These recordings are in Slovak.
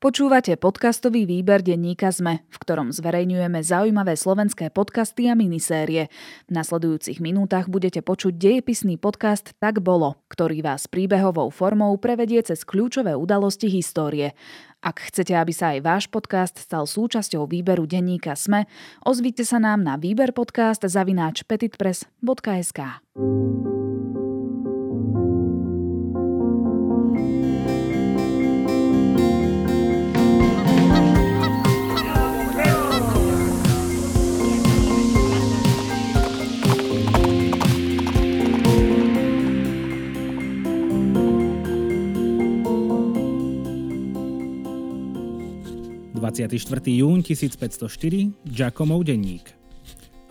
Počúvate podcastový výber denníka SME, v ktorom zverejňujeme zaujímavé slovenské podcasty a minisérie. V nasledujúcich minútach budete počuť dejepisný podcast Tak bolo, ktorý vás príbehovou formou prevedie cez kľúčové udalosti histórie. Ak chcete, aby sa aj váš podcast stal súčasťou výberu denníka SME, ozvite sa nám na výberpodcast@petitpress.sk. jún 1504, Giacomov denník.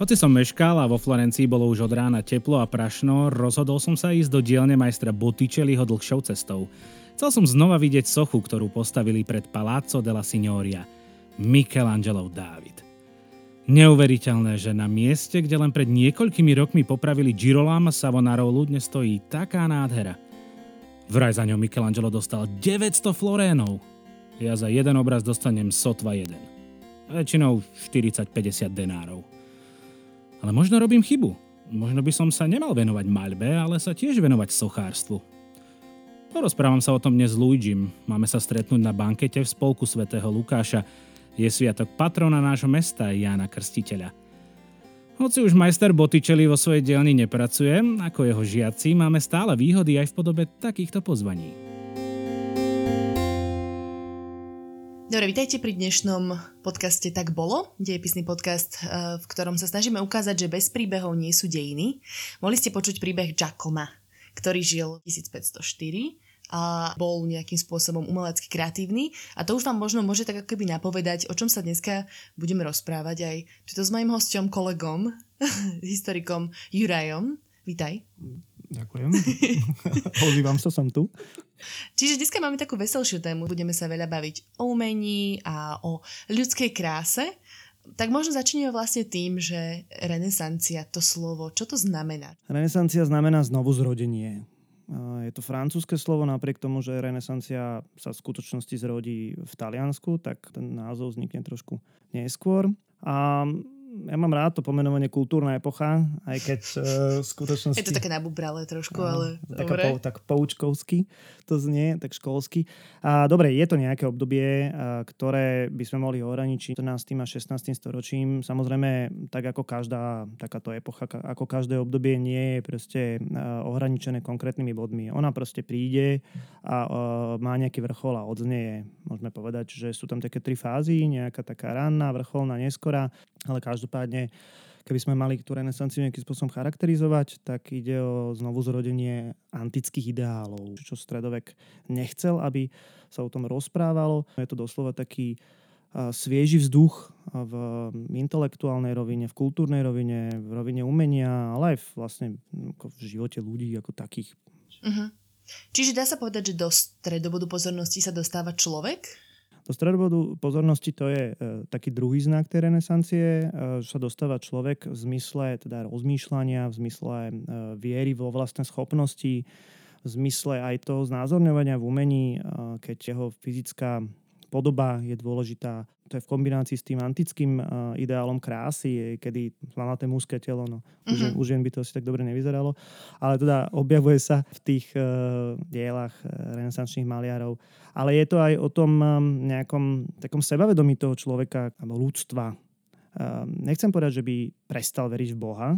Hoci som meškal a vo Florencii bolo už od rána teplo a prašno, rozhodol som sa ísť do dielne majstra Botticelliho dlhšou cestou. Chcel som znova vidieť sochu, ktorú postavili pred Palazzo della Signoria. Michelangelov Dávid. Neuveriteľné, že na mieste, kde len pred niekoľkými rokmi popravili Girolama Savonarolu, dnes stojí taká nádhera. Vraj za ňou Michelangelo dostal 900 florénov. Ja za jeden obraz dostanem sotva jeden. Väčšinou 40-50 denárov. Ale možno robím chybu. Možno by som sa nemal venovať maľbe, ale sa tiež venovať sochárstvu. Porozprávam sa o tom dnes s Luigim. Máme sa stretnúť na bankete v spolku svätého Lukáša. Je sviatok patrona nášho mesta, Jána Krstiteľa. Hoci už majster Botticelli vo svojej dielni nepracuje, ako jeho žiaci, máme stále výhody aj v podobe takýchto pozvaní. Dobre, vítajte pri dnešnom podcaste Tak bolo, dejepisný podcast, v ktorom sa snažíme ukázať, že bez príbehov nie sú dejiny. Mohli ste počuť príbeh Giacoma, ktorý žil 1504 a bol nejakým spôsobom umelecky kreatívny. A to už vám možno môže tak ako keby napovedať, o čom sa dneska budeme rozprávať aj tuto s mojím hosťom, kolegom, historikom Jurajom. Vítaj. Ďakujem. Ozývam sa, som tu. Čiže dneska máme takú veselšiu tému. Budeme sa veľa baviť o umení a o ľudskej kráse. Tak možno začneme vlastne tým, že renesancia, to slovo, čo to znamená? Renesancia znamená znovu zrodenie. Je to francúzske slovo, napriek tomu, že renesancia sa v skutočnosti zrodí v Taliansku, tak ten názov vznikne trošku neskôr. A ja mám rád to pomenovanie kultúrna epocha, aj keď v skutočnosti... Je to také nabubralé trošku, ale dobre. Tak poučkovsky to znie, tak školsky. A dobre, je to nejaké obdobie, ktoré by sme mohli ohraničiť 14. a 16. storočím. Samozrejme, tak ako každá takáto epocha, ako každé obdobie, nie je proste ohraničené konkrétnymi bodmi. Ona proste príde a má nejaký vrchol a odznieje. Môžeme povedať, že sú tam také tri fázy, nejaká taká ranná, vrcholná, neskorá, ale každopádne, keby sme mali tú renesanciu nejakým spôsobom charakterizovať, tak ide o znovuzrodenie antických ideálov, čo stredovek nechcel, aby sa o tom rozprávalo. Je to doslova taký svieži vzduch v intelektuálnej rovine, v kultúrnej rovine, v rovine umenia, ale aj vlastne v živote ľudí ako takých. Uh-huh. Čiže dá sa povedať, že do stredobodu pozornosti sa dostáva človek? Do stredobodu pozornosti to je taký druhý znak tej renesancie, že sa dostáva človek v zmysle teda rozmýšľania, v zmysle viery vo vlastné schopnosti, v zmysle aj toho znázorňovania v umení, keď jeho fyzická podoba je dôležitá. To je v kombinácii s tým antickým ideálom krásy, kedy lanaté mužské telo, no, mm-hmm. už jen by to asi tak dobre nevyzeralo, ale teda objavuje sa v tých dielach renesančných maliarov. Ale je to aj o tom nejakom takom sebavedomí toho človeka alebo ľudstva. Nechcem povedať, že by prestal veriť v Boha,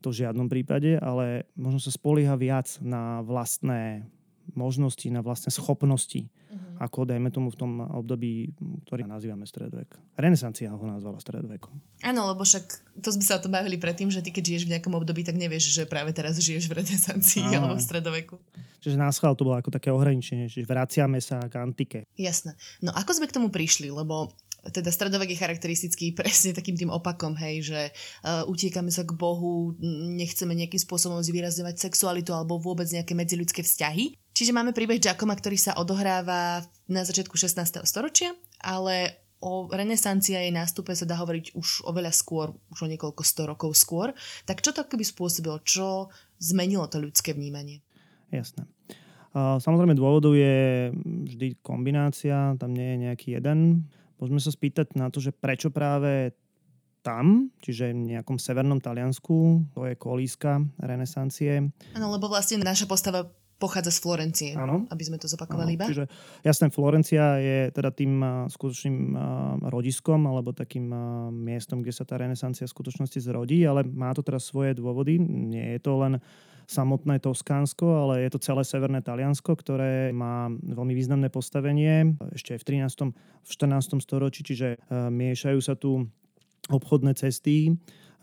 to v žiadnom prípade, ale možno sa spolieha viac na vlastné možnosti, na vlastné schopnosti, ako dajme tomu v tom období, ktorý nazývame stredovek. Renesancia ho nazvala stredovekom. Áno, lebo však to sme sa o tom bavili predtým, že ty keď žiješ v nejakom období, tak nevieš, že práve teraz žiješ v renesancii alebo v stredoveku. Čiže náschvál to bolo ako také ohraničenie, že vraciame sa k antike. Jasné. No ako sme k tomu prišli, lebo teda stredovek je charakteristický presne takým tým opakom, hej, že utiekame sa k Bohu, nechceme nejakým spôsobom zvýrazňovať sexualitu alebo vôbec nejaké medziľudské vzťahy. Čiže máme príbeh Giacoma, ktorý sa odohráva na začiatku 16. storočia, ale o renesancii a jej nástupe sa dá hovoriť už oveľa skôr, už o niekoľko 100 rokov skôr. Tak čo to akoby spôsobilo? Čo zmenilo to ľudské vnímanie? Jasné. Samozrejme dôvodov je vždy kombinácia, tam nie je nejaký jeden. Môžeme sa spýtať na to, že prečo práve tam, čiže v nejakom severnom Taliansku, to je kolíska renesancie. Áno, lebo vlastne naša postava pochádza z Florencie, ano. Aby sme to zopakovali ano. Iba. Čiže jasné, Florencia je teda tým skutočným rodiskom alebo takým miestom, kde sa tá renesancia v skutočnosti zrodí, ale má to teraz svoje dôvody. Nie je to len samotné Toskánsko, ale je to celé severné Taliansko, ktoré má veľmi významné postavenie ešte v 13. v 14. storočí, čiže miešajú sa tu obchodné cesty.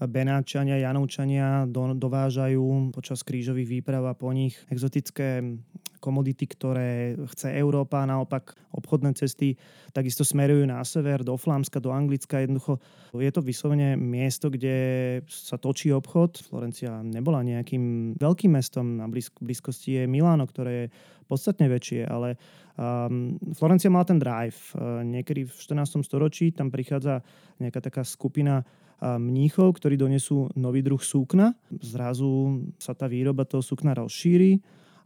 Benáčania, Janovčania dovážajú počas krížových výprav a po nich exotické komodity, ktoré chce Európa. Naopak obchodné cesty takisto smerujú na sever, do Flámska, do Anglicka. Jednoducho je to vyslovene miesto, kde sa točí obchod. Florencia nebola nejakým veľkým mestom. Na blízkosti je Miláno, ktoré je podstatne väčšie, ale Florencia mala ten drive. Niekedy v 14. storočí tam prichádza nejaká taká skupina mníchov, ktorí donesú nový druh súkna. Zrazu sa tá výroba toho súkna rozšíri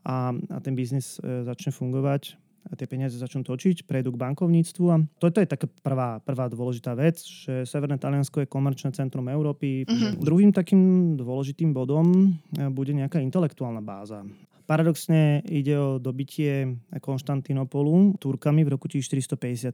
a ten biznis začne fungovať a tie peniaze začnú točiť, prejdú k bankovníctvu. A toto je taká prvá dôležitá vec, že Severné Taliansko je komerčné centrum Európy. Mm-hmm. Druhým takým dôležitým bodom bude nejaká intelektuálna báza. Paradoxne ide o dobitie Konštantínopolu Turkami v roku 1453.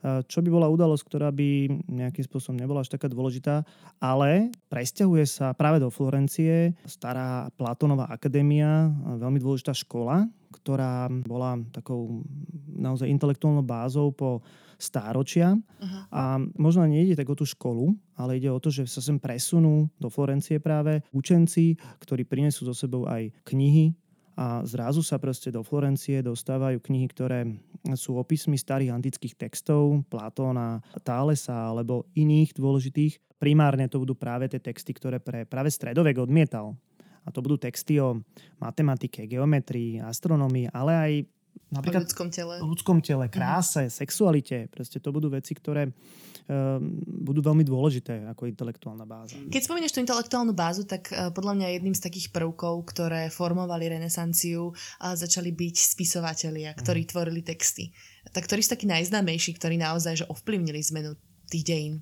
Čo by bola udalosť, ktorá by nejakým spôsobom nebola až taká dôležitá, ale presťahuje sa práve do Florencie stará Platónova akadémia, veľmi dôležitá škola, ktorá bola takou naozaj intelektuálnou bázou po stáročia. Aha. A možno nejde tak o tú školu, ale ide o to, že sa sem presunú do Florencie práve učenci, ktorí prinesú so sebou aj knihy, a zrazu sa proste do Florencie dostávajú knihy, ktoré sú opismi starých antických textov, Platóna, Thálesa alebo iných dôležitých. Primárne to budú práve tie texty, ktoré práve stredovek odmietal. A to budú texty o matematike, geometrii, astronomii, ale aj napríklad o ľudskom tele, kráse, sexualite. Proste to budú veci, ktoré budú veľmi dôležité ako intelektuálna báza. Keď spomínaš tú intelektuálnu bázu, tak podľa mňa jedným z takých prvkov, ktoré formovali renesanciu, začali byť spisovatelia, ktorí tvorili texty. Tak ktorí sú takí najznámejší, ktorí naozaj že ovplyvnili zmenu tých dejín?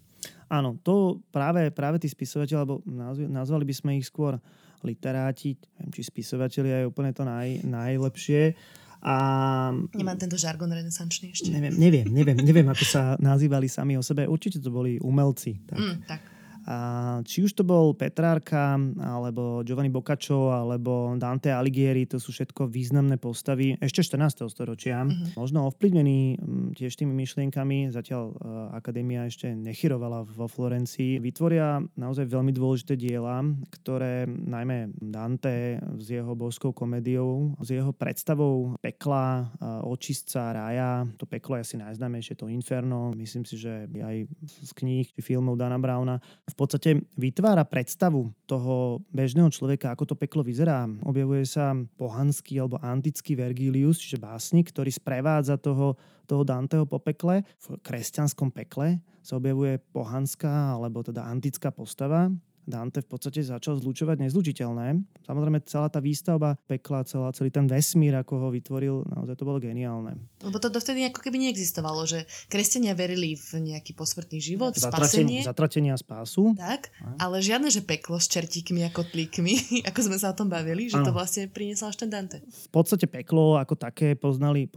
Áno, to práve tí spisovatelia, alebo nazvali by sme ich skôr literáti, neviem, či spisovatelia je úplne to najlepšie. A nemám tento žargon renesančný ešte. Neviem, ako sa nazývali sami o sebe. Určite to boli umelci. Tak. Tak. A či už to bol Petrárka, alebo Giovanni Boccaccio, alebo Dante Alighieri, to sú všetko významné postavy ešte 14. storočia. Mm-hmm. Možno ovplyvnení tiež tými myšlienkami, zatiaľ akadémia ešte nechyrovala vo Florencii. Vytvoria naozaj veľmi dôležité diela, ktoré najmä Dante s jeho božskou komédiou, s jeho predstavou pekla, očistca, rája. To peklo je asi najznámejšie, to Inferno. Myslím si, že aj z kníh či filmov Dana Browna v podstate vytvára predstavu toho bežného človeka, ako to peklo vyzerá. Objavuje sa pohanský alebo antický Vergilius, čiže básnik, ktorý sprevádza toho Danteho po pekle. V kresťanskom pekle sa objavuje pohanská alebo teda antická postava. Dante v podstate začal zlučovať nezlučiteľné. Samozrejme, celá tá výstavba pekla, celý ten vesmír, ako ho vytvoril, naozaj to bolo geniálne. Lebo to dovtedy ako keby neexistovalo, že kresťania verili v nejaký posmrtný život, spasenie. Zatratenia spásu. Tak, ale žiadne, že peklo s čertíkmi a kotlíkmi, ako sme sa o tom bavili, že ano. To vlastne priniesol až ten Dante. V podstate peklo ako také poznali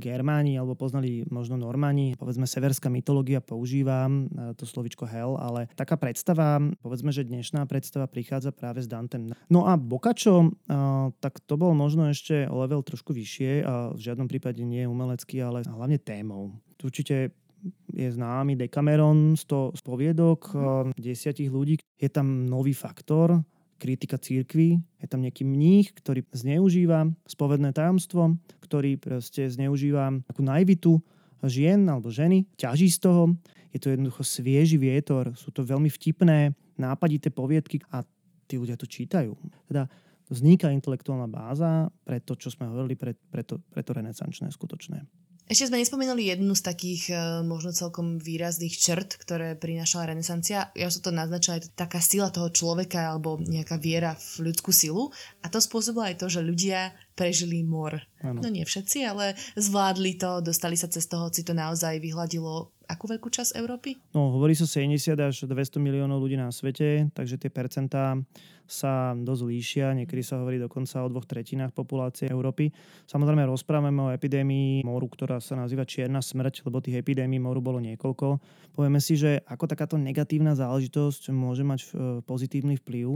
Germáni, alebo poznali možno Normáni. Povedzme, severská mytológia používa to slovičko hell, ale taká predstava, povedzme, že dnešná predstava prichádza práve s Dantem. No a Boccaccio, tak to bol možno ešte o level trošku vyššie, v žiadnom prípade nie umelecký, ale hlavne témou. Určite je známy Decameron, 100 spoviedok, 10 ľudí. Je tam nový faktor, kritika cirkvi, je tam nejaký mních, ktorý zneužíva spovedné tajomstvo, ktorý proste zneužíva takú naivitu žien alebo ženy, ťaží z toho. Je to jednoducho svieži vietor, sú to veľmi vtipné, nápadité poviedky a tí ľudia to čítajú. Teda vzniká intelektuálna báza pre to, čo sme hovorili, pre to renesančné skutočné. Ešte sme nespomínali jednu z takých možno celkom výrazných črt, ktoré prinášala renesancia. Ja som to naznačila, je to taká sila toho človeka alebo nejaká viera v ľudskú silu. A to spôsobilo aj to, že ľudia prežili mor. Ano. No nie všetci, ale zvládli to, dostali sa cez to, hoci to naozaj vyhladilo akú veľkú časť Európy? No, hovorí sa so 70 až 200 miliónov ľudí na svete, takže tie percentá sa dosť líšia. Niekedy sa hovorí dokonca o 2/3 populácie Európy. Samozrejme rozprávame o epidémii moru, ktorá sa nazýva čierna smrť, lebo tých epidémií moru bolo niekoľko. Povieme si, že ako takáto negatívna záležitosť môže mať pozitívny vplyv.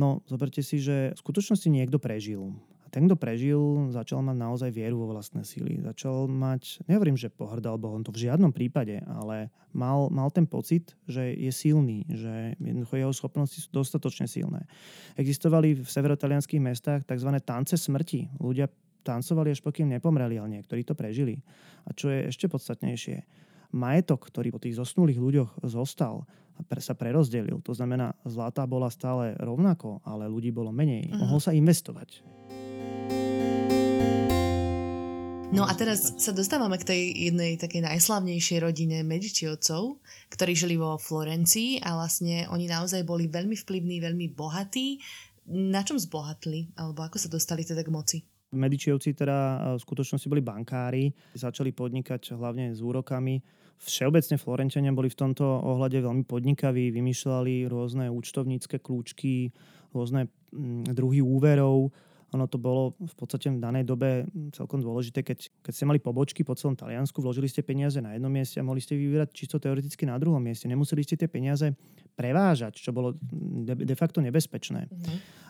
No, zoberte si, že v skutočnosti niekto prežil. Ten, kto prežil, začal mať naozaj vieru vo vlastné síly. Začal mať, nehovorím, že pohrdal Bohom, to v žiadnom prípade, ale mal ten pocit, že je silný, že jeho schopnosti sú dostatočne silné. Existovali v severotalianských mestách tzv. Tance smrti. Ľudia tancovali, až pokým nepomreli, ale niektorí to prežili. A čo je ešte podstatnejšie, majetok, ktorý po tých zosnulých ľuďoch zostal, sa prerozdelil. To znamená, zlata bola stále rovnako, ale ľudí bolo menej. Mohol sa investovať. No a teraz sa dostávame k tej jednej takej najslavnejšej rodine Medičiovcov, ktorí žili vo Florencii a vlastne oni naozaj boli veľmi vplyvní, veľmi bohatí. Na čom zbohatli? Alebo ako sa dostali teda k moci? Medičiovci teda v skutočnosti boli bankári, začali podnikať hlavne s úrokami. Všeobecne Florenčania boli v tomto ohľade veľmi podnikaví, vymýšľali rôzne účtovnícke kľúčky, rôzne druhy úverov. Ono to bolo v podstate v danej dobe celkom dôležité, keď ste mali pobočky po celom Taliansku, vložili ste peniaze na jednom mieste a mohli ste vyberať čisto teoreticky na druhom mieste. Nemuseli ste tie peniaze prevážať, čo bolo de facto nebezpečné.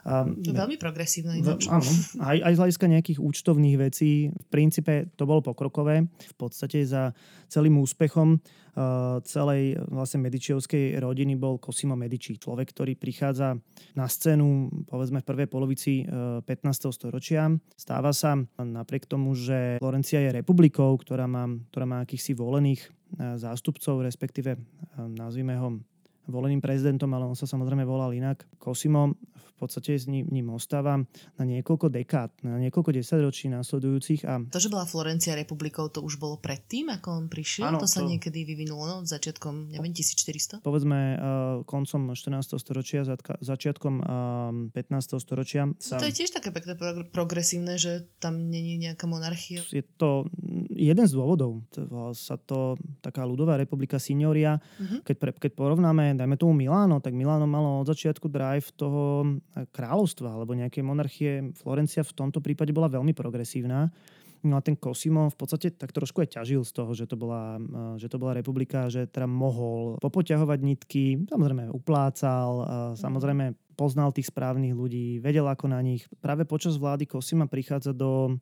To veľmi progresívne. Áno, aj z hľadiska nejakých účtovných vecí. V princípe to bolo pokrokové. V podstate za celým úspechom celej vlastne medičiovskej rodiny bol Cosimo Medici, človek, ktorý prichádza na scénu povedzme v prvej polovici 15. storočia. Stáva sa napriek tomu, že Florencia je republikou, ktorá má akýchsi volených zástupcov, respektíve nazvime ho voleným prezidentom, ale on sa samozrejme volal inak. Cosimo v podstate s ním ostáva na niekoľko dekád, na niekoľko desaťročí následujúcich. A to, že bola Florencia republikou, to už bolo predtým, ako on prišiel? Áno, to sa niekedy vyvinulo začiatkom, neviem, 1400? Povedzme koncom 14. storočia, začiatkom 15. storočia. To je tiež také pekné progresívne, že tam nie je nejaká monarchia. Je to jeden z dôvodov. Volá sa to taká ľudová republika Signoria. Uh-huh. Keď porovnáme dajme tomu Miláno, tak Miláno malo od začiatku drive toho kráľovstva alebo nejakej monarchie. Florencia v tomto prípade bola veľmi progresívna. No a ten Cosimo v podstate tak trošku aj ťažil z toho, že to bola republika, že teda mohol popoťahovať nitky, samozrejme uplácal, samozrejme poznal tých správnych ľudí, vedel ako na nich. Práve počas vlády Cosima prichádza do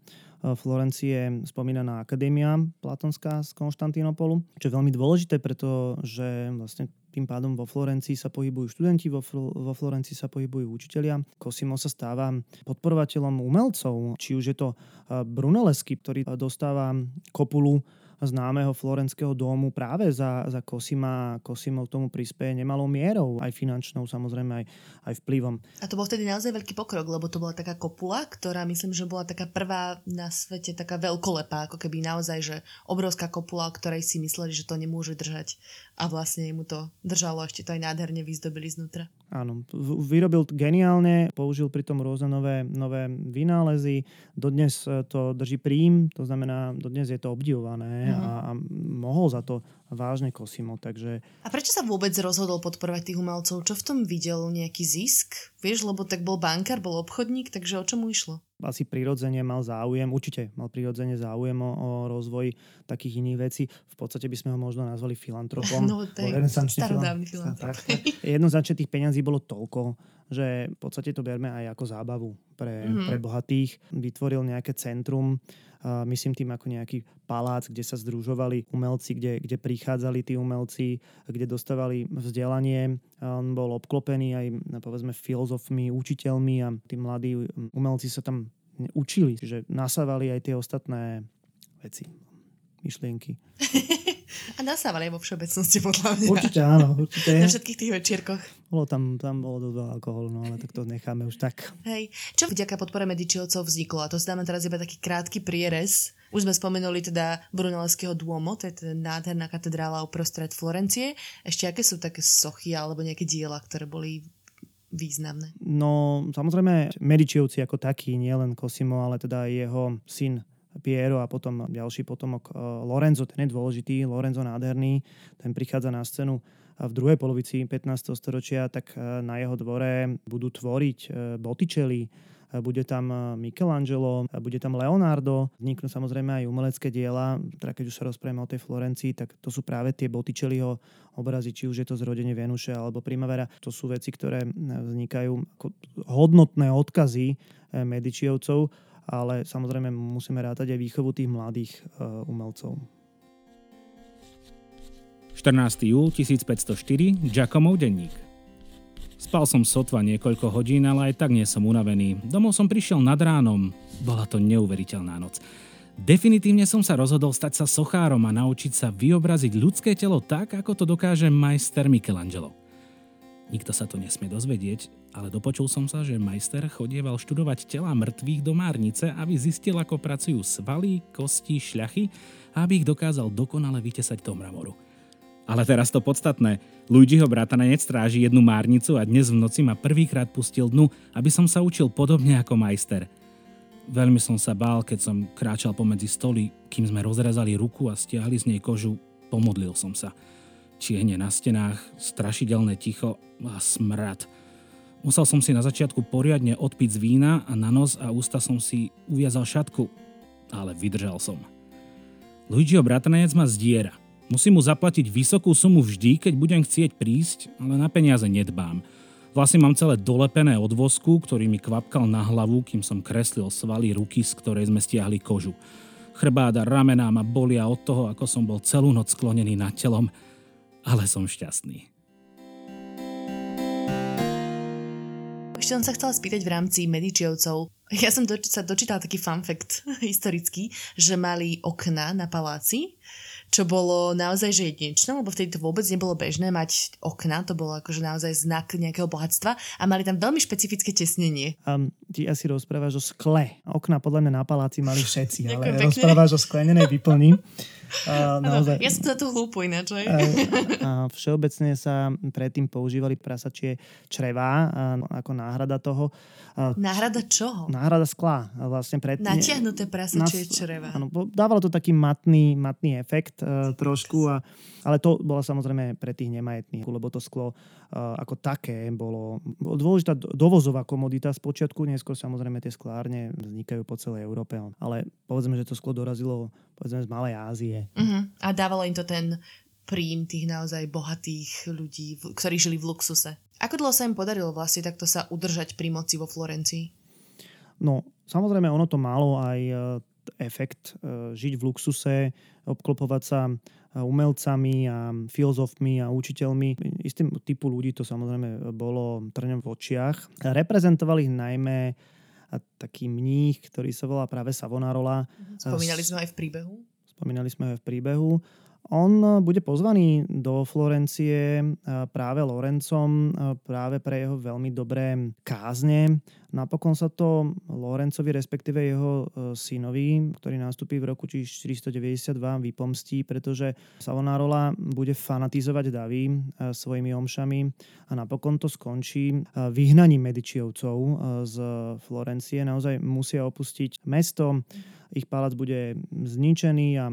Florencie spomínaná akadémia platonská z Konštantínopolu, čo je veľmi dôležité, pretože vlastne tým pádom vo Florencii sa pohybujú študenti, vo Florencii sa pohybujú učitelia. Cosimo sa stáva podporovateľom umelcov, či už je to Brunelleschi, ktorý dostáva kopulu známeho florenského domu práve za Cosima. Cosimo k tomu prispieje nemalou mierou, aj finančnou, samozrejme aj vplyvom. A to bol vtedy naozaj veľký pokrok, lebo to bola taká kopula, ktorá myslím, že bola taká prvá na svete, taká veľkolepá, ako keby naozaj, že obrovská kopula, o ktorej si mysleli, že to nemôže držať. A vlastne mu to držalo, ešte to aj nádherne vyzdobili znútra. Áno, vyrobil geniálne, použil pritom rôzne nové vynálezy. Dodnes to drží príjm, to znamená, dodnes je to obdivované a mohol za to vážne Cosimo, takže... A prečo sa vôbec rozhodol podporovať tých umelcov? Čo v tom videl? Nejaký zisk? Vieš, lebo tak bol bankár, bol obchodník, takže o čo mu išlo? Asi prirodzene mal záujem, určite mal prirodzene záujem o rozvoj takých iných vecí. V podstate by sme ho možno nazvali filantropom. No, to je starodávny filantrop. Jednoznačne tých peňazí bolo toľko, že v podstate to berme aj ako zábavu pre bohatých. Vytvoril nejaké centrum, myslím tým ako nejaký palác, kde sa združovali umelci, kde prichádzali tí umelci, kde dostávali vzdelanie. On bol obklopený aj povedzme filozofmi, učiteľmi a tí mladí umelci sa tam učili, že nasávali aj tie ostatné veci, myšlienky. A nasávali aj vo všeobecnosti, podľa mňa. Určite áno, určite. Na všetkých tých večierkoch. Tam bolo dosť alkoholu, no ale tak to necháme už tak. Hej, čo vďaka podpore Medičiovcov vzniklo? A to si dáme teraz iba taký krátky prierez. Už sme spomenuli teda Brunelleschiho Duomo, to je teda nádherná katedrála uprostred Florencie. Ešte aké sú také sochy alebo nejaké diela, ktoré boli významné? No, samozrejme, Medičijovci ako takí, nielen Cosimo, ale teda jeho syn Piero a potom ďalší potomok Lorenzo, ten je dôležitý, Lorenzo nádherný, ten prichádza na scénu v druhej polovici 15. storočia, tak na jeho dvore budú tvoriť Botticelli, bude tam Michelangelo, bude tam Leonardo, vzniknú samozrejme aj umelecké diela, teda keď už sa rozprávame o tej Florencii, tak to sú práve tie Botticelliho obrazy, či už je to Zrodenie Venuše alebo Primavera, to sú veci, ktoré vznikajú ako hodnotné odkazy Medičijovcov, ale samozrejme musíme rátať aj výchovu tých mladých umelcov. 14. júl 1504, Giacomov denník. Spal som sotva niekoľko hodín, ale aj tak nie som unavený. Domov som prišiel nad ránom. Bola to neuveriteľná noc. Definitívne som sa rozhodol stať sa sochárom a naučiť sa vyobraziť ľudské telo tak, ako to dokáže majster Michelangelo. Nikto sa to nesmie dozvedieť, ale dopočul som sa, že majster chodieval študovať tela mŕtvych do márnice, aby zistil, ako pracujú svaly, kosti, šľachy a aby ich dokázal dokonale vytesať do mramoru. Ale teraz to podstatné. Luigiho bratanec stráži jednu márnicu a dnes v noci ma prvýkrát pustil dnu, aby som sa učil podobne ako majster. Veľmi som sa bál, keď som kráčal pomedzi stoly, kým sme rozrezali ruku a stiahli z nej kožu, pomodlil som sa. Tiene na stenách, strašidelné ticho a smrad. Musel som si na začiatku poriadne odpiť z vína a na nos a ústa som si uviazal šatku, ale vydržal som. Luigiho bratanec ma zdiera. Musím mu zaplatiť vysokú sumu vždy, keď budem chcieť prísť, ale na peniaze nedbám. Vlastne mám celé dolepené od vosku, ktorý mi kvapkal na hlavu, kým som kreslil svaly ruky, z ktorej sme stiahli kožu. Chrbát a ramená ma bolia od toho, ako som bol celú noc sklonený nad telom. Ale som šťastný. Ešte som sa chcela spýtať v rámci Medičijovcov. Ja som sa dočítala taký fun fact historický, že mali okna na paláci, čo bolo naozaj že jedinečné, lebo vtedy to vôbec nebolo bežné mať okna, to bolo akože naozaj znak nejakého bohatstva a mali tam veľmi špecifické tesnenie. Ty asi rozprávaš o skle. Okna podľa mňa na paláci mali všetci, ale rozprávaš o sklenenej výplni. Naozaj, ja som za to hlúpo ináč. Všeobecne sa predtým používali prasačie črevá ako náhrada toho. Náhrada čoho? Náhrada skla. Vlastne predtým, natiahnuté prasačie črevá. Áno, dávalo to taký matný efekt trošku, ale to bola samozrejme pre tých nemajetných, lebo to sklo ako také bolo dôležitá dovozová komodita z počiatku, neskôr samozrejme tie sklárne vznikajú po celej Európe, ale povedzme, že to sklo dorazilo povedzme z Malej Ázie. Uh-huh. A dávalo im to ten príjm tých naozaj bohatých ľudí, ktorí žili v luxuse. Ako dlho sa im podarilo vlastne takto sa udržať pri moci vo Florencii? No, samozrejme ono to malo aj efekt žiť v luxuse, obklopovať sa umelcami a filozofmi a učiteľmi. Istým typu ľudí to samozrejme bolo trňom v očiach. Reprezentovali ich najmä taký mních, ktorý sa volá práve Savonarola. Spomínali sme aj v príbehu. On bude pozvaný do Florencie práve Lorencom, práve pre jeho veľmi dobré kázne. Napokon sa to Lorencovi, respektíve jeho synovi, ktorý nastúpi v roku 492, vypomstí, pretože Savonarola bude fanatizovať davy svojimi omšami a napokon to skončí vyhnaním Medičijovcov z Florencie. Naozaj musia opustiť mesto, ich palác bude zničený a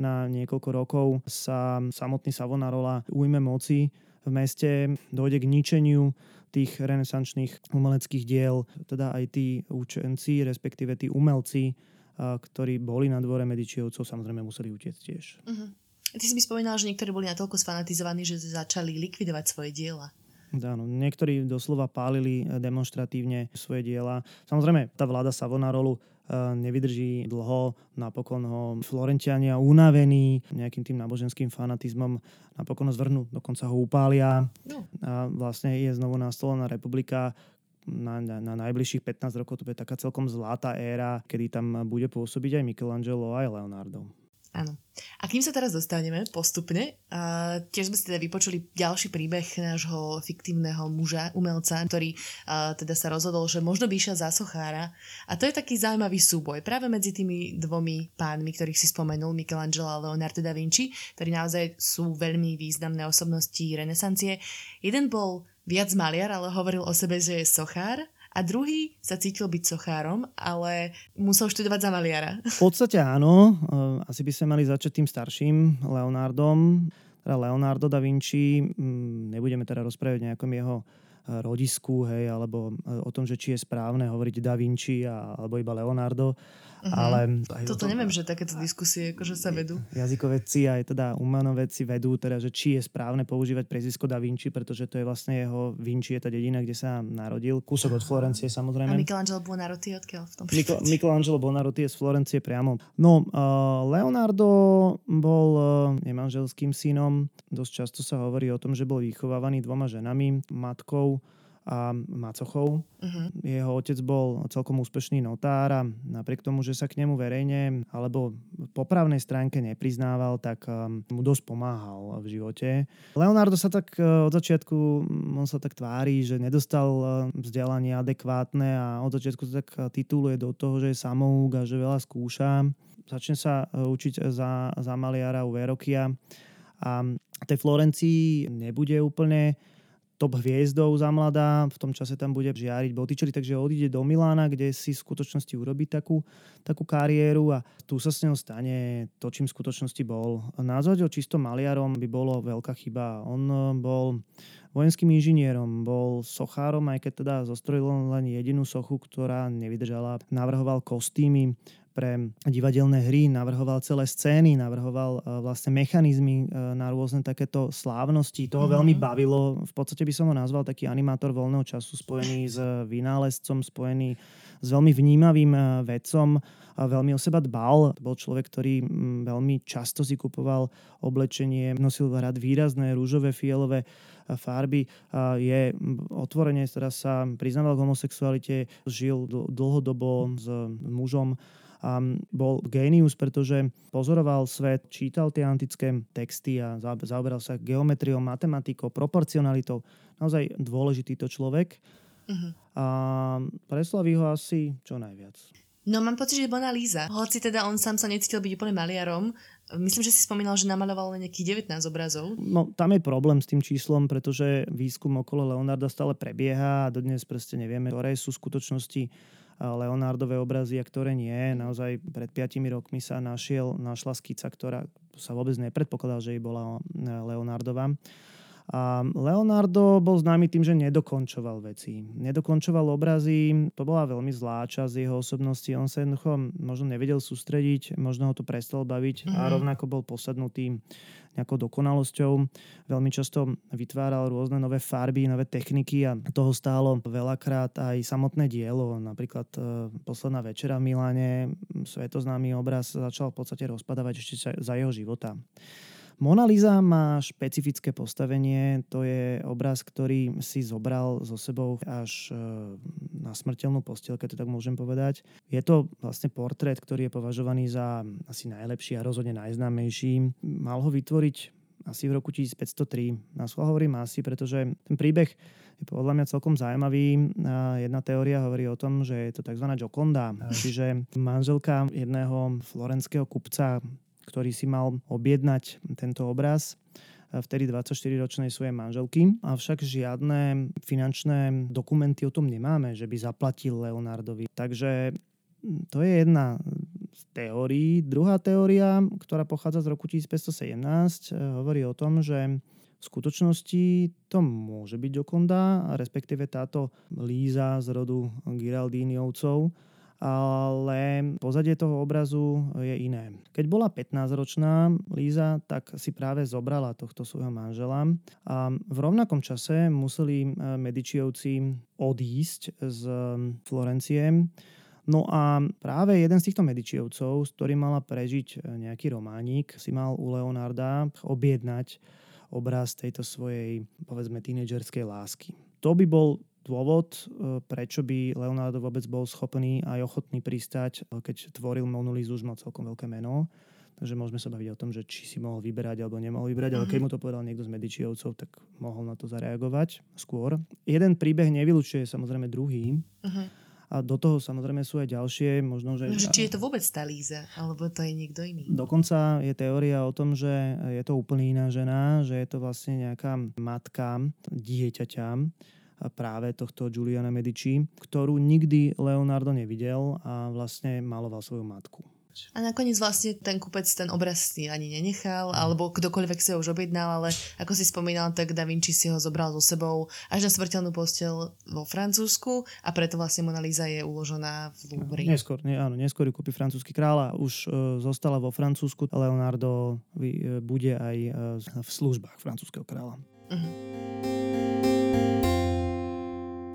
na niekoľko rokov sa samotný Savonarola ujme moci v meste, dojde k ničeniu tých renesančných umeleckých diel, teda aj tí učenci, respektíve tí umelci, ktorí boli na dvore Medičijovcov, samozrejme museli utiecť tiež. Uh-huh. Ty si mi spomínal, že niektorí boli natoľko sfanatizovaní, že začali likvidovať svoje diela. Áno, niektorí doslova pálili demonstratívne svoje diela. Samozrejme, tá vláda Savonarolu nevydrží dlho, napokon ho Florentiania unavení nejakým tým náboženským fanatizmom napokon ho zvrhnú, dokonca ho upália. No. A vlastne je znovu nastolená republika. Na najbližších 15 rokov to bude taká celkom zlatá éra, kedy tam bude pôsobiť aj Michelangelo, aj Leonardo. Áno. A kým sa teraz dostaneme postupne, tiež sme si teda vypočuli ďalší príbeh nášho fiktívneho muža, umelca, ktorý teda sa rozhodol, že možno by išiel za sochára. A to je taký zaujímavý súboj práve medzi tými dvomi pánmi, ktorých si spomenul, Michelangelo a Leonardo da Vinci, ktorí naozaj sú veľmi významné osobnosti renesancie. Jeden bol viac maliar, ale hovoril o sebe, že je sochár. A druhý sa cítil byť sochárom, ale musel študovať za maliara. V podstate áno. Asi by sme mali začať tým starším, Leonardom. Teda Leonardo da Vinci, nebudeme teda rozprávať o nejakom jeho rodisku, hej, alebo o tom, že či je správne hovoriť Da Vinci alebo iba Leonardo. Uh-huh. Ale toto neviem, že takéto diskusie akože sa vedú. Jazykovedci aj teda umanovedci vedú, teda, že či je správne používať priezvisko Da Vinci, pretože to je vlastne jeho Vinci, je tá dedina, kde sa narodil. Kúsok od Florencie, samozrejme. A Michelangelo Buonarroti odkiaľ v tom prípade? Michelangelo Buonarroti je z Florencie priamo. No, Leonardo bol nemanželským synom. Dosť často sa hovorí o tom, že bol vychovávaný dvoma ženami, matkou a macochou. Uh-huh. Jeho otec bol celkom úspešný notár a napriek tomu, že sa k nemu verejne alebo po právnej stránke nepriznával, tak mu dosť pomáhal v živote. Leonardo sa tak od začiatku, on sa tak tvári, že nedostal vzdelanie adekvátne a od začiatku sa tak tituluje do toho, že je samouk a že veľa skúša. Začne sa učiť za maliara u Verrocchia a tej Florencii nebude úplne top hviezdou za mladá, v tom čase tam bude žiariť Botticelli, takže odíde do Milána, kde si v skutočnosti urobí takú kariéru a tu sa s ňou stane to, čím v skutočnosti bol. Nazvať ho čisto maliarom by bolo veľká chyba. On bol vojenským inžinierom, bol sochárom, aj keď teda zostrojil len jedinú sochu, ktorá nevydržala. Navrhoval kostýmy pre divadelné hry, navrhoval celé scény, navrhoval vlastne mechanizmy na rôzne takéto slávnosti. Toho veľmi bavilo. V podstate by som ho nazval taký animátor voľného času spojený s vynálezcom, spojený s veľmi vnímavým vedcom. Veľmi o seba dbal. Bol človek, ktorý veľmi často si kupoval oblečenie, nosil rád výrazné rúžové, fialové farby. Je otvorene, teraz sa priznával k homosexualite, žil dlhodobo s mužom a bol génius, pretože pozoroval svet, čítal tie antické texty a zaoberal sa geometriou, matematikou, proporcionalitou. Naozaj dôležitý to človek. Uh-huh. A preslaví ho asi čo najviac. No mám pocit, že Mona Lisa. Hoci teda on sám sa necítil byť úplne maliarom, myslím, že si spomínal, že namaľoval len nejakých 19 obrazov. No tam je problém s tým číslom, pretože výskum okolo Leonarda stále prebieha a dodnes proste nevieme, ktoré sú skutočnosti Leonardové obrazy, a ktoré nie. Naozaj pred 5 rokmi sa našla skica, ktorá sa vôbec nepredpokladala, že jej bola Leonardová. A Leonardo bol známy tým, že nedokončoval veci. Nedokončoval obrazy, to bola veľmi zlá časť jeho osobnosti. On sa jednoducho možno nevedel sústrediť, možno ho to prestalo baviť a rovnako bol posadnutý nejakou dokonalosťou. Veľmi často vytváral rôzne nové farby, nové techniky a toho stálo veľakrát aj samotné dielo. Napríklad Posledná večera v Miláne, svetoznámy obraz začal v podstate rozpadávať ešte za jeho života. Mona Lisa má špecifické postavenie, to je obraz, ktorý si zobral so sebou až na smrteľnú posteľ, keď to tak môžem povedať. Je to vlastne portrét, ktorý je považovaný za asi najlepší a rozhodne najznámejší. Mal ho vytvoriť asi v roku 1503. Na schvál hovorím asi, pretože ten príbeh je podľa mňa celkom zaujímavý. Jedna teória hovorí o tom, že je to tzv. Gioconda, čiže manželka jedného florenského kupca, ktorý si mal objednať tento obraz vtedy 24-ročnej svojej manželky. Avšak žiadne finančné dokumenty o tom nemáme, že by zaplatil Leonardovi. Takže to je jedna z teórií. Druhá teória, ktorá pochádza z roku 1517, hovorí o tom, že v skutočnosti to môže byť Gioconda, respektíve táto Líza z rodu Giraldiniovcov, ale pozadie toho obrazu je iné. Keď bola 15-ročná Líza, tak si práve zobrala tohto svojho manžela a v rovnakom čase museli Medičijovci odísť z Florencie. No a práve jeden z týchto Medičijovcov, s ktorým mala prežiť nejaký románik, si mal u Leonarda objednať obraz tejto svojej, povedzme, tínedžerskej lásky. To by bol dôvod, prečo by Leonardo vôbec bol schopný aj ochotný pristať, keď tvoril Monu Lizu, už mal celkom veľké meno. Takže môžeme sa baviť o tom, že či si mohol vyberať alebo nemohol vyberať, ale keď mu to povedal niekto z Medičijovcov, tak mohol na to zareagovať skôr. Jeden príbeh nevylučuje samozrejme druhý. A do toho samozrejme sú aj ďalšie, možno, že... Či je to vôbec tá Líza, alebo to je niekto iný? Dokonca je teória o tom, že je to úplne iná žena, že je to vlastne nejaká matka dieťaťa práve tohto Giuliana Medici, ktorú nikdy Leonardo nevidel a vlastne maloval svoju matku. A nakoniec vlastne ten kúpec ten obraz ani nenechal, alebo kdokoľvek si ho už objednal, ale ako si spomínal, tak Da Vinci si ho zobral so sebou až na smrteľnú posteľ vo Francúzsku a preto vlastne Mona Lisa je uložená v Louvre. Neskôr ju kúpi francúzsky král a už zostala vo Francúzsku. Leonardo bude aj v službách francúzskeho kráľa.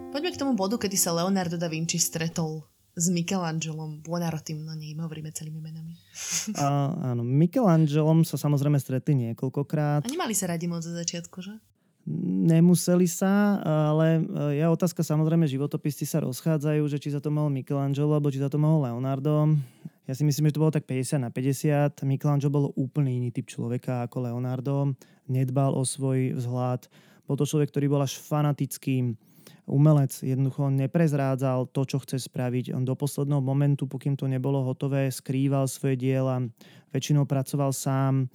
Poďme k tomu bodu, kedy sa Leonardo da Vinci stretol s Michelangelom Buonarrotim, no nie, hovoríme celými menami. Áno, Michelangelom sa samozrejme stretli niekoľkokrát. A nemali sa radi moc za začiatku, že? Nemuseli sa, ale je otázka, samozrejme, životopisci sa rozchádzajú, že či za to mal Michelangelo, alebo či za to mal Leonardo. Ja si myslím, že to bolo tak 50/50. Michelangelo bol úplne iný typ človeka ako Leonardo. Nedbal o svoj vzhľad. Bol to človek, ktorý bol až fanatický umelec, jednoducho neprezrádzal to, čo chce spraviť. On do posledného momentu, pokým to nebolo hotové, skrýval svoje diela, väčšinou pracoval sám,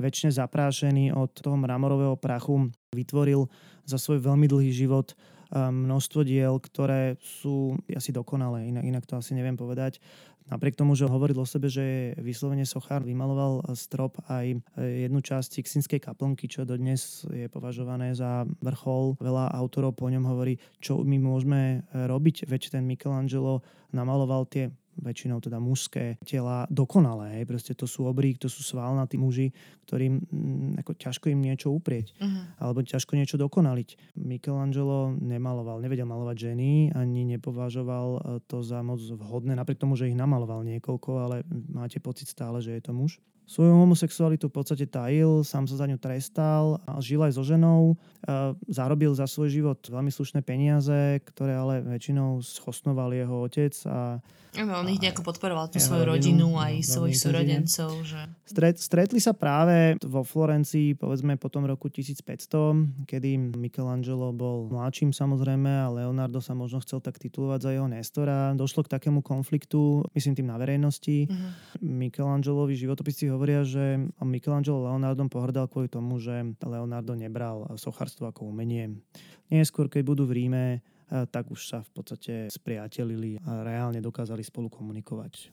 väčšine zaprášený od toho mramorového prachu. Vytvoril za svoj veľmi dlhý život množstvo diel, ktoré sú asi dokonalé, inak to asi neviem povedať. Napriek tomu, že hovoril o sebe, že vyslovene sochár, vymaloval strop aj jednu časť Sixtínskej kaplnky, čo dodnes je považované za vrchol. Veľa autorov po ňom hovorí, čo my môžeme robiť, veď ten Michelangelo namaloval tie väčšinou teda mužské tela dokonalé. Proste to sú obrík, to sú svalnatí muži, ktorým ako ťažko im niečo uprieť. Alebo ťažko niečo dokonaliť. Michelangelo nemaloval, nevedel malovať ženy, ani nepovažoval to za moc vhodné, napriek tomu, že ich namaloval niekoľko, ale máte pocit stále, že je to muž. Svoju homosexualitu v podstate tajil, sám sa za ňu trestal, žil aj so ženou, zarobil za svoj život veľmi slušné peniaze, ktoré ale väčšinou schosnoval jeho otec. On ich nejako podporoval, tú svoju rodinu aj svojich súrodencov. Že... Stretli sa práve vo Florencii, povedzme po tom roku 1500, kedy Michelangelo bol mladším samozrejme a Leonardo sa možno chcel tak titulovať za jeho nestora. Došlo k takému konfliktu, myslím tým na verejnosti. Michelangelovi životopisci hovoria, že Michelangelo Leonardom pohrdal kvôli tomu, že Leonardo nebral sochárstvo ako umenie. Neskôr, keď budú v Ríme, tak už sa v podstate spriatelili a reálne dokázali spolu komunikovať.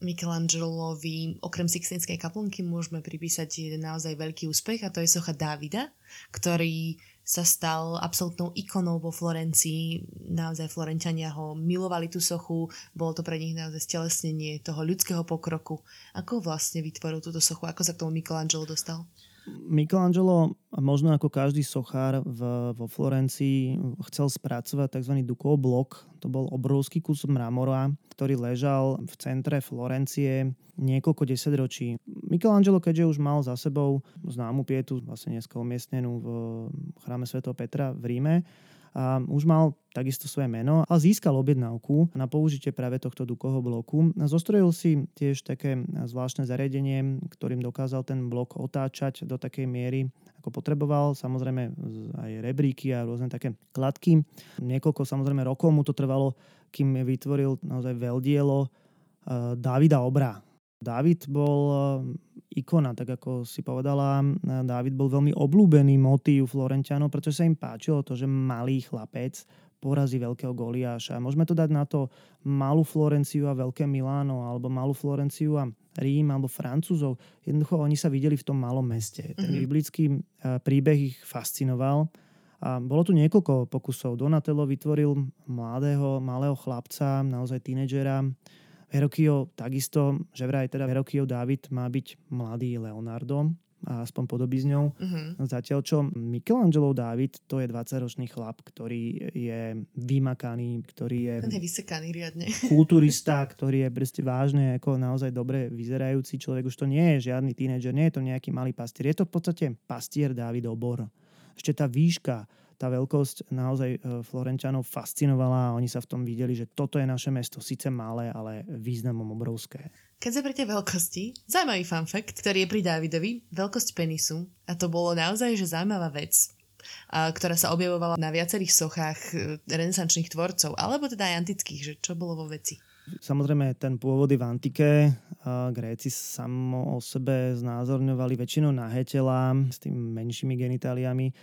Michelangelovi okrem Sixtínskej kaplnky môžeme pripísať jeden naozaj veľký úspech a to je socha Dávida, ktorý sa stal absolútnou ikonou vo Florencii. Naozaj Florenčania ho milovali, tú sochu. Bolo to pre nich naozaj stelesnenie toho ľudského pokroku. Ako vlastne vytvoril túto sochu? Ako sa k tomu Michelangelo dostal? Michelangelo, možno ako každý sochár vo Florencii, chcel spracovať tzv. Dukov blok. To bol obrovský kus mramora, ktorý ležal v centre Florencie niekoľko desaťročí. Michelangelo, keďže už mal za sebou známu pietu, vlastne dneska umiestnenú v chráme svätého Petra v Ríme, a už mal takisto svoje meno a získal objednávku na použitie práve tohto dukovho bloku. Zostrojil si tiež také zvláštne zariadenie, ktorým dokázal ten blok otáčať do takej miery, ako potreboval. Samozrejme aj rebríky a rôzne také kladky. Niekoľko samozrejme rokov mu to trvalo, kým vytvoril naozaj veľdielo Dávida Obra. Dávid bol ikona, tak ako si povedala. Dávid bol veľmi obľúbený motív Florenčanov, pretože sa im páčilo to, že malý chlapec porazí veľkého Goliáša. Môžeme to dať na to malú Florenciu a veľké Miláno, alebo malú Florenciu a Rím, alebo Francúzov. Jednoducho oni sa videli v tom malom meste. Ten biblický príbeh ich fascinoval. A bolo tu niekoľko pokusov. Donatello vytvoril malého chlapca, naozaj tínedžera. Verrocchio takisto, že vraj teda Verrocchio Dávid má byť mladý Leonardo, aspoň podobí s ňou. Zatiaľ čo Michelangelo Dávid, to je 20-ročný chlap, ktorý je vymakaný, ktorý je... Ten je vysekaný riadne. Kulturista, ktorý je proste vážne, ako naozaj dobre vyzerajúci človek. Už to nie je žiadny tínedžer, nie je to nejaký malý pastier. Je to v podstate pastier Dávid Obor. Ešte tá výška, tá veľkosť naozaj Florenčanov fascinovala a oni sa v tom videli, že toto je naše mesto, síce malé, ale významom obrovské. Keď zapriete veľkosti, zaujímavý fun fact, ktorý je pri Dávidovi, veľkosť penisu, a to bolo naozaj že zaujímavá vec, ktorá sa objavovala na viacerých sochách renesančných tvorcov, alebo teda aj antických, že čo bolo vo veci. Samozrejme, ten pôvod je v antike. Gréci samo o sebe znázorňovali väčšinou nahé tela s tými menšími genitáliami,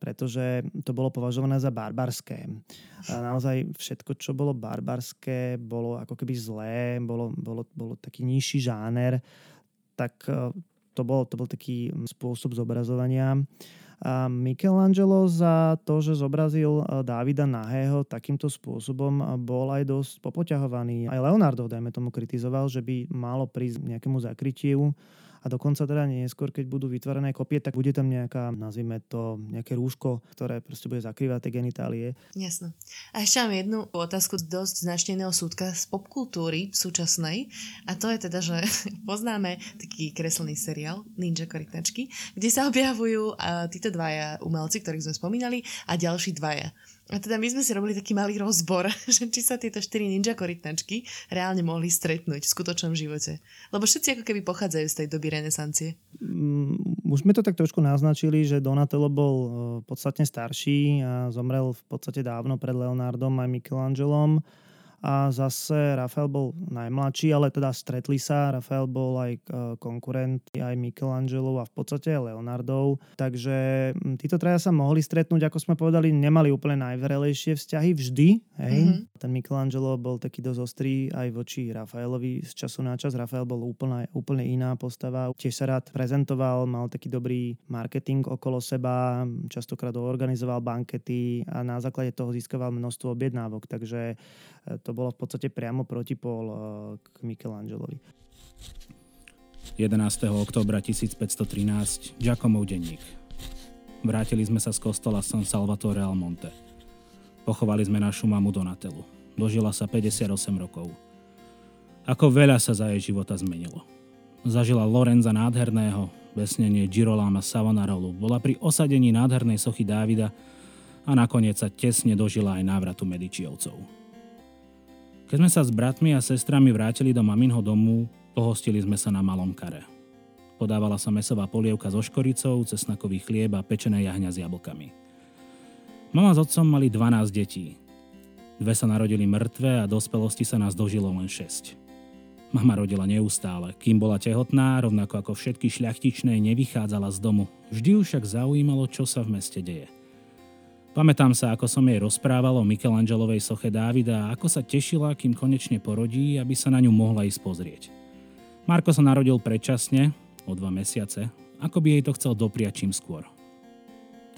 pretože to bolo považované za barbarské. Naozaj všetko, čo bolo barbarské, bolo ako keby zlé, bolo taký nižší žáner, tak to bol taký spôsob zobrazovania. A Michelangelo za to, že zobrazil Dávida nahého takýmto spôsobom, bol aj dosť popoťahovaný. Aj Leonardo, dajme tomu, kritizoval, že by malo prísť nejakému zakrytiu. A dokonca teda neskôr, keď budú vytvorené kopie, tak bude tam nejaká, nazvime to, nejaké rúško, ktoré proste bude zakrývať tie genitálie. Jasno. A ešte mám jednu otázku dosť značne iného súdka z popkultúry súčasnej. A to je teda, že poznáme taký kreslený seriál Ninja korytnačky, kde sa objavujú títo dvaja umelci, ktorých sme spomínali, a ďalší dvaja. A teda my sme si robili taký malý rozbor, že či sa tieto 4 ninja korytnačky reálne mohli stretnúť v skutočnom živote. Lebo všetci ako keby pochádzajú z tej doby renesancie. Už sme to tak trošku naznačili, že Donatello bol podstatne starší a zomrel v podstate dávno pred Leonardom a Michelangelom. A zase Rafael bol najmladší, ale teda stretli sa. Rafael bol aj konkurent aj Michelangelo a v podstate aj Leonardov. Takže títo traja sa mohli stretnúť, ako sme povedali, nemali úplne najvrelejšie vzťahy vždy. Hej? Mm-hmm. Ten Michelangelo bol taký dosť ostrý aj voči Rafaelovi z času na čas. Rafael bol úplne iná postava. Tiež sa rád prezentoval, mal taký dobrý marketing okolo seba, častokrát organizoval bankety a na základe toho získaval množstvo objednávok. Takže to bolo v podstate priamo protipól k Michelangelovi. 11. októbra 1513, Giacomov denník. Vrátili sme sa z kostola San Salvatore al Monte. Pochovali sme našu mamu Donatellu. Dožila sa 58 rokov. Ako veľa sa za jej života zmenilo. Zažila Lorenza nádherného, vesnenie Girolama Savonarolu, bola pri osadení nádhernej sochy Dávida a nakoniec sa tesne dožila aj návratu Medičijovcov. Keď sme sa s bratmi a sestrami vrátili do maminho domu, pohostili sme sa na malom kare. Podávala sa mäsová polievka so škoricou, cesnakový chlieb a pečené jahňa s jablkami. Mama s otcom mali 12 detí. 2 sa narodili mŕtve a dospelosti sa nás dožilo len 6. Mama rodila neustále. Kým bola tehotná, rovnako ako všetky šľachtičné, nevychádzala z domu. Vždy ju však zaujímalo, čo sa v meste deje. Pamätám sa, ako som jej rozprával o Michelangelovej soche Dávida a ako sa tešila, kým konečne porodí, aby sa na ňu mohla ísť pozrieť. Marko sa narodil predčasne, o 2 mesiace, ako by jej to chcel dopriať čím skôr.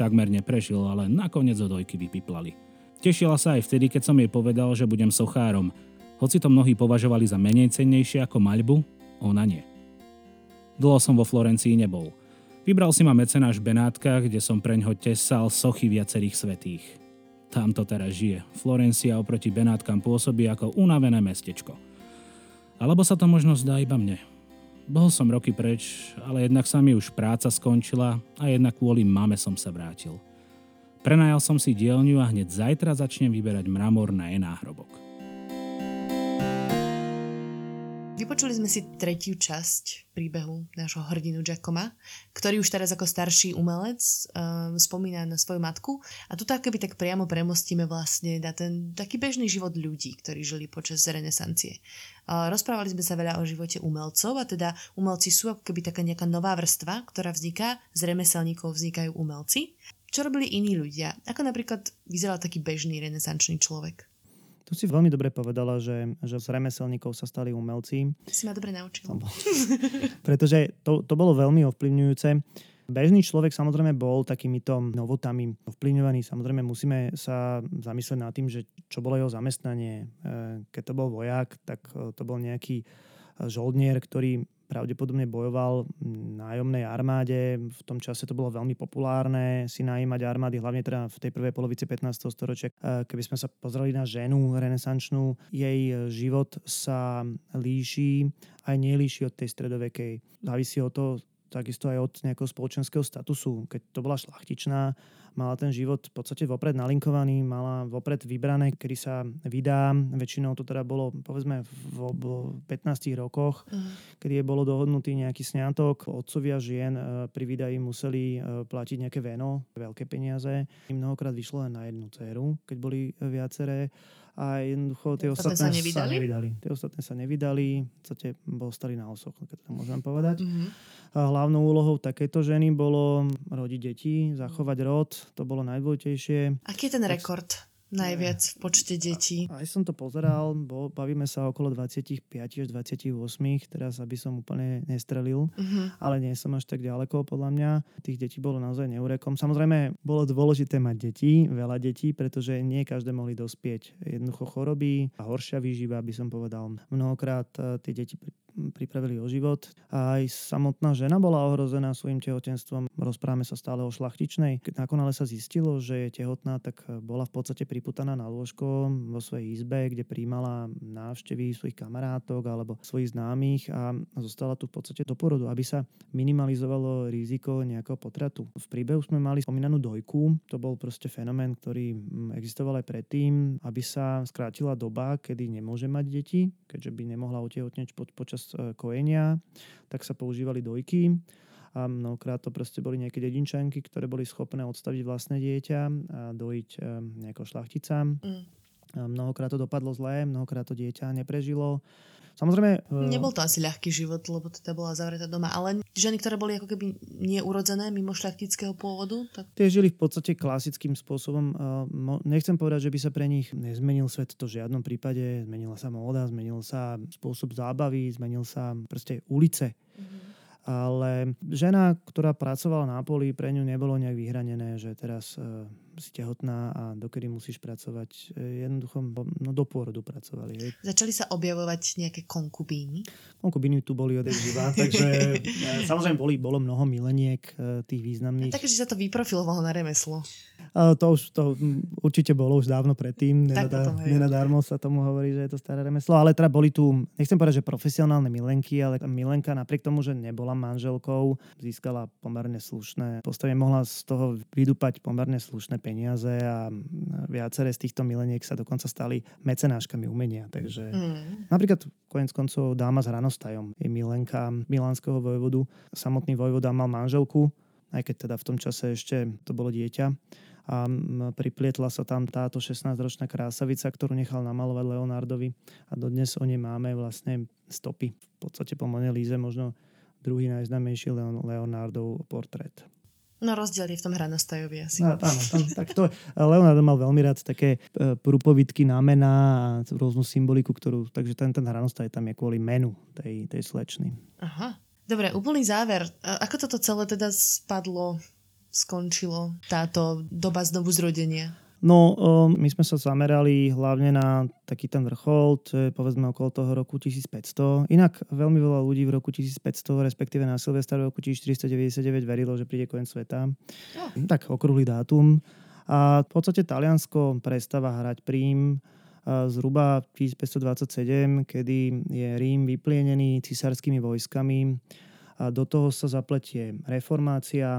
Takmer neprežil, ale nakoniec ho dojky vypiplali. Tešila sa aj vtedy, keď som jej povedal, že budem sochárom. Hoci to mnohí považovali za menej cennejšie ako maľbu, ona nie. Dlho som vo Florencii nebol. Vybral si ma mecenáš v Benátkach, kde som preňho tesal sochy viacerých svätých. Tam to teraz žije. Florencia oproti Benátkam pôsobí ako unavené mestečko. Alebo sa to možno zdá iba mne. Bol som roky preč, ale jednak sa mi už práca skončila a jednak kvôli mame som sa vrátil. Prenajal som si dielňu a hneď zajtra začnem vyberať mramor na jej náhrobok. Vypočuli sme si tretiu časť príbehu nášho hrdinu Giacoma, ktorý už teraz ako starší umelec spomína na svoju matku. A tu tak keby tak priamo premostíme vlastne na ten taký bežný život ľudí, ktorí žili počas renesancie. Rozprávali sme sa veľa o živote umelcov a teda umelci sú ako keby taká nejaká nová vrstva, ktorá vzniká, z remeselníkov vznikajú umelci. Čo robili iní ľudia? Ako napríklad vyzeral taký bežný renesančný človek? Tu si veľmi dobre povedala, že z remeselníkov sa stali umelci. Si ma dobre naučila. Pretože to bolo veľmi ovplyvňujúce. Bežný človek samozrejme bol takýmito novotami ovplyvňovaný. Samozrejme musíme sa zamyslieť nad tým, že čo bolo jeho zamestnanie. Keď to bol vojak, tak to bol nejaký žoldnier, ktorý pravdepodobne bojoval v nájomnej armáde. V tom čase to bolo veľmi populárne si najímať armády, hlavne teda v tej prvej polovici 15. storočia. Keby sme sa pozreli na ženu renesančnú, jej život sa líši aj nelíši od tej stredovekej. Závisí od toho, takisto aj od nejakého spoločenského statusu. Keď to bola šľachtičná, mala ten život v podstate vopred nalinkovaný, mala vopred vybrané, kedy sa vydá. Väčšinou to teda bolo, povedzme, v 15 rokoch, kedy je bolo dohodnutý nejaký sňatok. Otcovia žien pri vydaji museli platiť nejaké veno, veľké peniaze. Mnohokrát vyšlo len na jednu dcéru, keď boli viaceré. A jednoducho tie ostatné sa nevydali. V podstate bol starý na osoch, keď to môžem povedať. Mm-hmm. A hlavnou úlohou takéto ženy bolo rodiť deti, zachovať rod. To bolo najdôležitejšie. Aký je ten rekord najviac v počte detí? Aj som to pozeral, bo bavíme sa okolo 25 až 28. Teraz, aby som úplne nestrelil. Mm-hmm. Ale nie som až tak ďaleko, podľa mňa. Tých detí bolo naozaj neurekom. Samozrejme, bolo dôležité mať deti, veľa detí, pretože nie každé mohli dospieť. Jednoducho choroby a horšia výživa, by som povedal. Mnohokrát tie deti pripravili o život. Aj samotná žena bola ohrozená svojim tehotenstvom. Rozprávame sa stále o šľachtičnej. Keď nakonale sa zistilo, že je tehotná, tak bola v podstate priputaná na lôžko vo svojej izbe, kde prijímala návštevy svojich kamarátok alebo svojich známych a zostala tu v podstate do porodu, aby sa minimalizovalo riziko nejakého potratu. V príbehu sme mali spomínanú dojku. To bol proste fenomén, ktorý existoval aj predtým, aby sa skrátila doba, kedy nemôže mať deti, keďže by nemohla otehotneť počas kojenia, tak sa používali dojky a mnohokrát to proste boli nejaké dedinčanky, ktoré boli schopné odstaviť vlastné dieťa a dojiť nejakého šľachtica. Mnohokrát to dopadlo zle, mnohokrát to dieťa neprežilo. Samozrejme... Nebol to asi ľahký život, lebo teda bola zavretá doma, ale ženy, ktoré boli ako keby neurodzené mimo šľachtického pôvodu? Tie žili v podstate klasickým spôsobom. Nechcem povedať, že by sa pre nich nezmenil svet, to v žiadnom prípade. Zmenila sa móda, zmenil sa spôsob zábavy, zmenil sa proste ulice. Ale žena, ktorá pracovala na poli, pre ňu nebolo nejak vyhranené, že teraz si tehotná a dokedy musíš pracovať. Jednoducho do pôrodu pracovali. Hej. Začali sa objavovať nejaké konkubíny? Konkubíny tu boli odevživá, takže samozrejme bolo mnoho mileniek tých významných. Takže sa to vyprofilovalo na remeslo. To určite bolo už dávno predtým. Nenadarmo sa tomu hovorí, že je to staré remeslo. Ale teda boli tu, nechcem povedať, že profesionálne milenky, ale milenka napriek tomu, že nebola manželkou, získala pomerne slušné postavenie, mohla z toho vydúpať pomerne slušné peniaze a viaceré z týchto mileniek sa dokonca stali mecenáškami umenia. Takže napríklad koniec koncov dáma s hranostajom je milenka milánskeho vojvodu. Samotný vojvoda mal manželku, aj keď teda v tom čase ešte to bolo dieťa. A priplietla sa tam táto 16-ročná krásavica, ktorú nechal namalovať Leonardovi. A dodnes o nej máme vlastne stopy. V podstate po Mone Líze možno druhý najznámejší Leonardov portrét. No rozdiel je v tom hranostajovi asi. Áno, Leonardo mal veľmi rád také prúpovidky na mená a rôznu symboliku, takže ten hranostaj tam je kvôli menu tej slečny. Aha. Dobre, úplný záver. Ako toto celé teda spadlo, skončilo táto doba znovu zrodenia? No, my sme sa zamerali hlavne na taký ten vrchol, čo je povedzme okolo toho roku 1500. Inak veľmi veľa ľudí v roku 1500, respektíve na Silvestra v roku 1499 verilo, že príde koniec sveta. Oh. Tak okrúhly dátum. A v podstate Taliansko prestáva hrať prím zhruba 1527, kedy je Rím vyplienený cisárskymi vojskami. A do toho sa zapletie reformácia.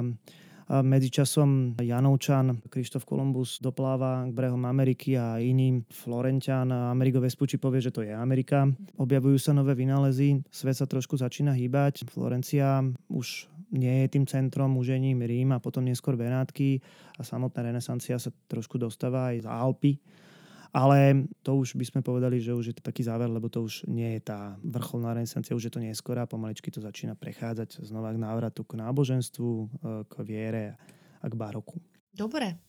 A medzičasom Janovčan, Krištof Kolumbus dopláva k brehom Ameriky a iný Florenťan a Amerigo Vespucci povie, že to je Amerika. Objavujú sa nové vynálezy, svet sa trošku začína hýbať. Florencia už nie je tým centrom, už je ním Rím a potom neskôr Benátky a samotná renesancia sa trošku dostáva aj z Alpy. Ale to už by sme povedali, že už je to taký záver, lebo to už nie je tá vrcholná renesancia, už je to neskorá, pomaličky to začína prechádzať znova k návratu k náboženstvu, k viere a k baroku. Dobre.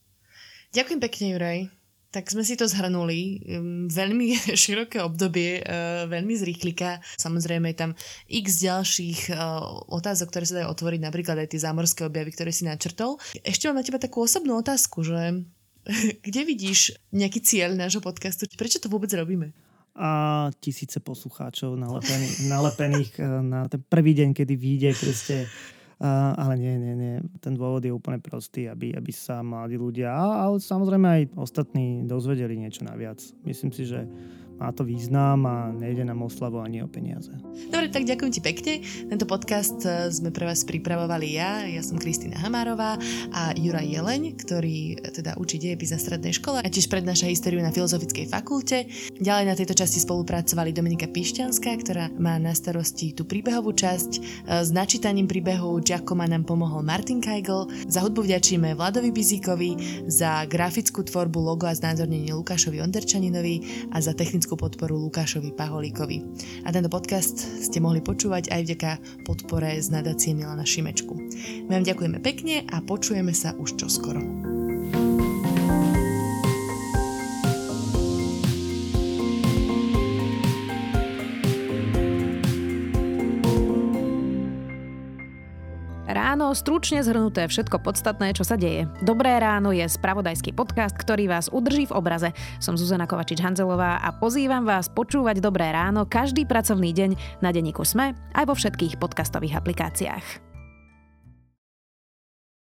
Ďakujem pekne, Juraj. Tak sme si to zhrnuli. Veľmi široké obdobie, veľmi z rýchlika. Samozrejme je tam x ďalších otázok, ktoré sa dajú otvoriť, napríklad aj tie zámorské objavy, ktoré si načrtol. Ešte mám na teba takú osobnú otázku, že... Kde vidíš nejaký cieľ nášho podcastu? Prečo to vôbec robíme? A tisíce poslucháčov nalepených na ten prvý deň, kedy vyjde proste... Ale nie. Ten dôvod je úplne prostý, aby sa mladí ľudia, ale samozrejme aj ostatní dozvedeli niečo naviac. Myslím si, že má to význam a nejde nám o slavu ani o peniaze. Dobre, tak ďakujem ti pekne. Tento podcast sme pre vás pripravovali ja som Kristína Hamárová a Juraj Jeleň, ktorý teda učí dejepis na strednej škole a tiež prednáša históriu na Filozofickej fakulte. Ďalej na tejto časti spolupracovali Dominika Pišťanská, ktorá má na starosti tú príbehovú časť. S načítaním príbehu Giacoma nám pomohol Martin Kajgl. Za hudbu vďačíme Vladovi Bizíkovi, za grafickú tvorbu, logo a znázornenie Lukášovi Onderčaninovi a za technickú podporu Lukášovi Paholíkovi. A tento podcast ste mohli počúvať aj vďaka podpore z nadácie Milana Šimečku. My vám ďakujeme pekne a počujeme sa už čoskoro. Ráno, stručne zhrnuté všetko podstatné, čo sa deje. Dobré ráno je spravodajský podcast, ktorý vás udrží v obraze. Som Zuzana Kovačič-Hanzelová a pozývam vás počúvať Dobré ráno každý pracovný deň na denníku SME aj vo všetkých podcastových aplikáciách.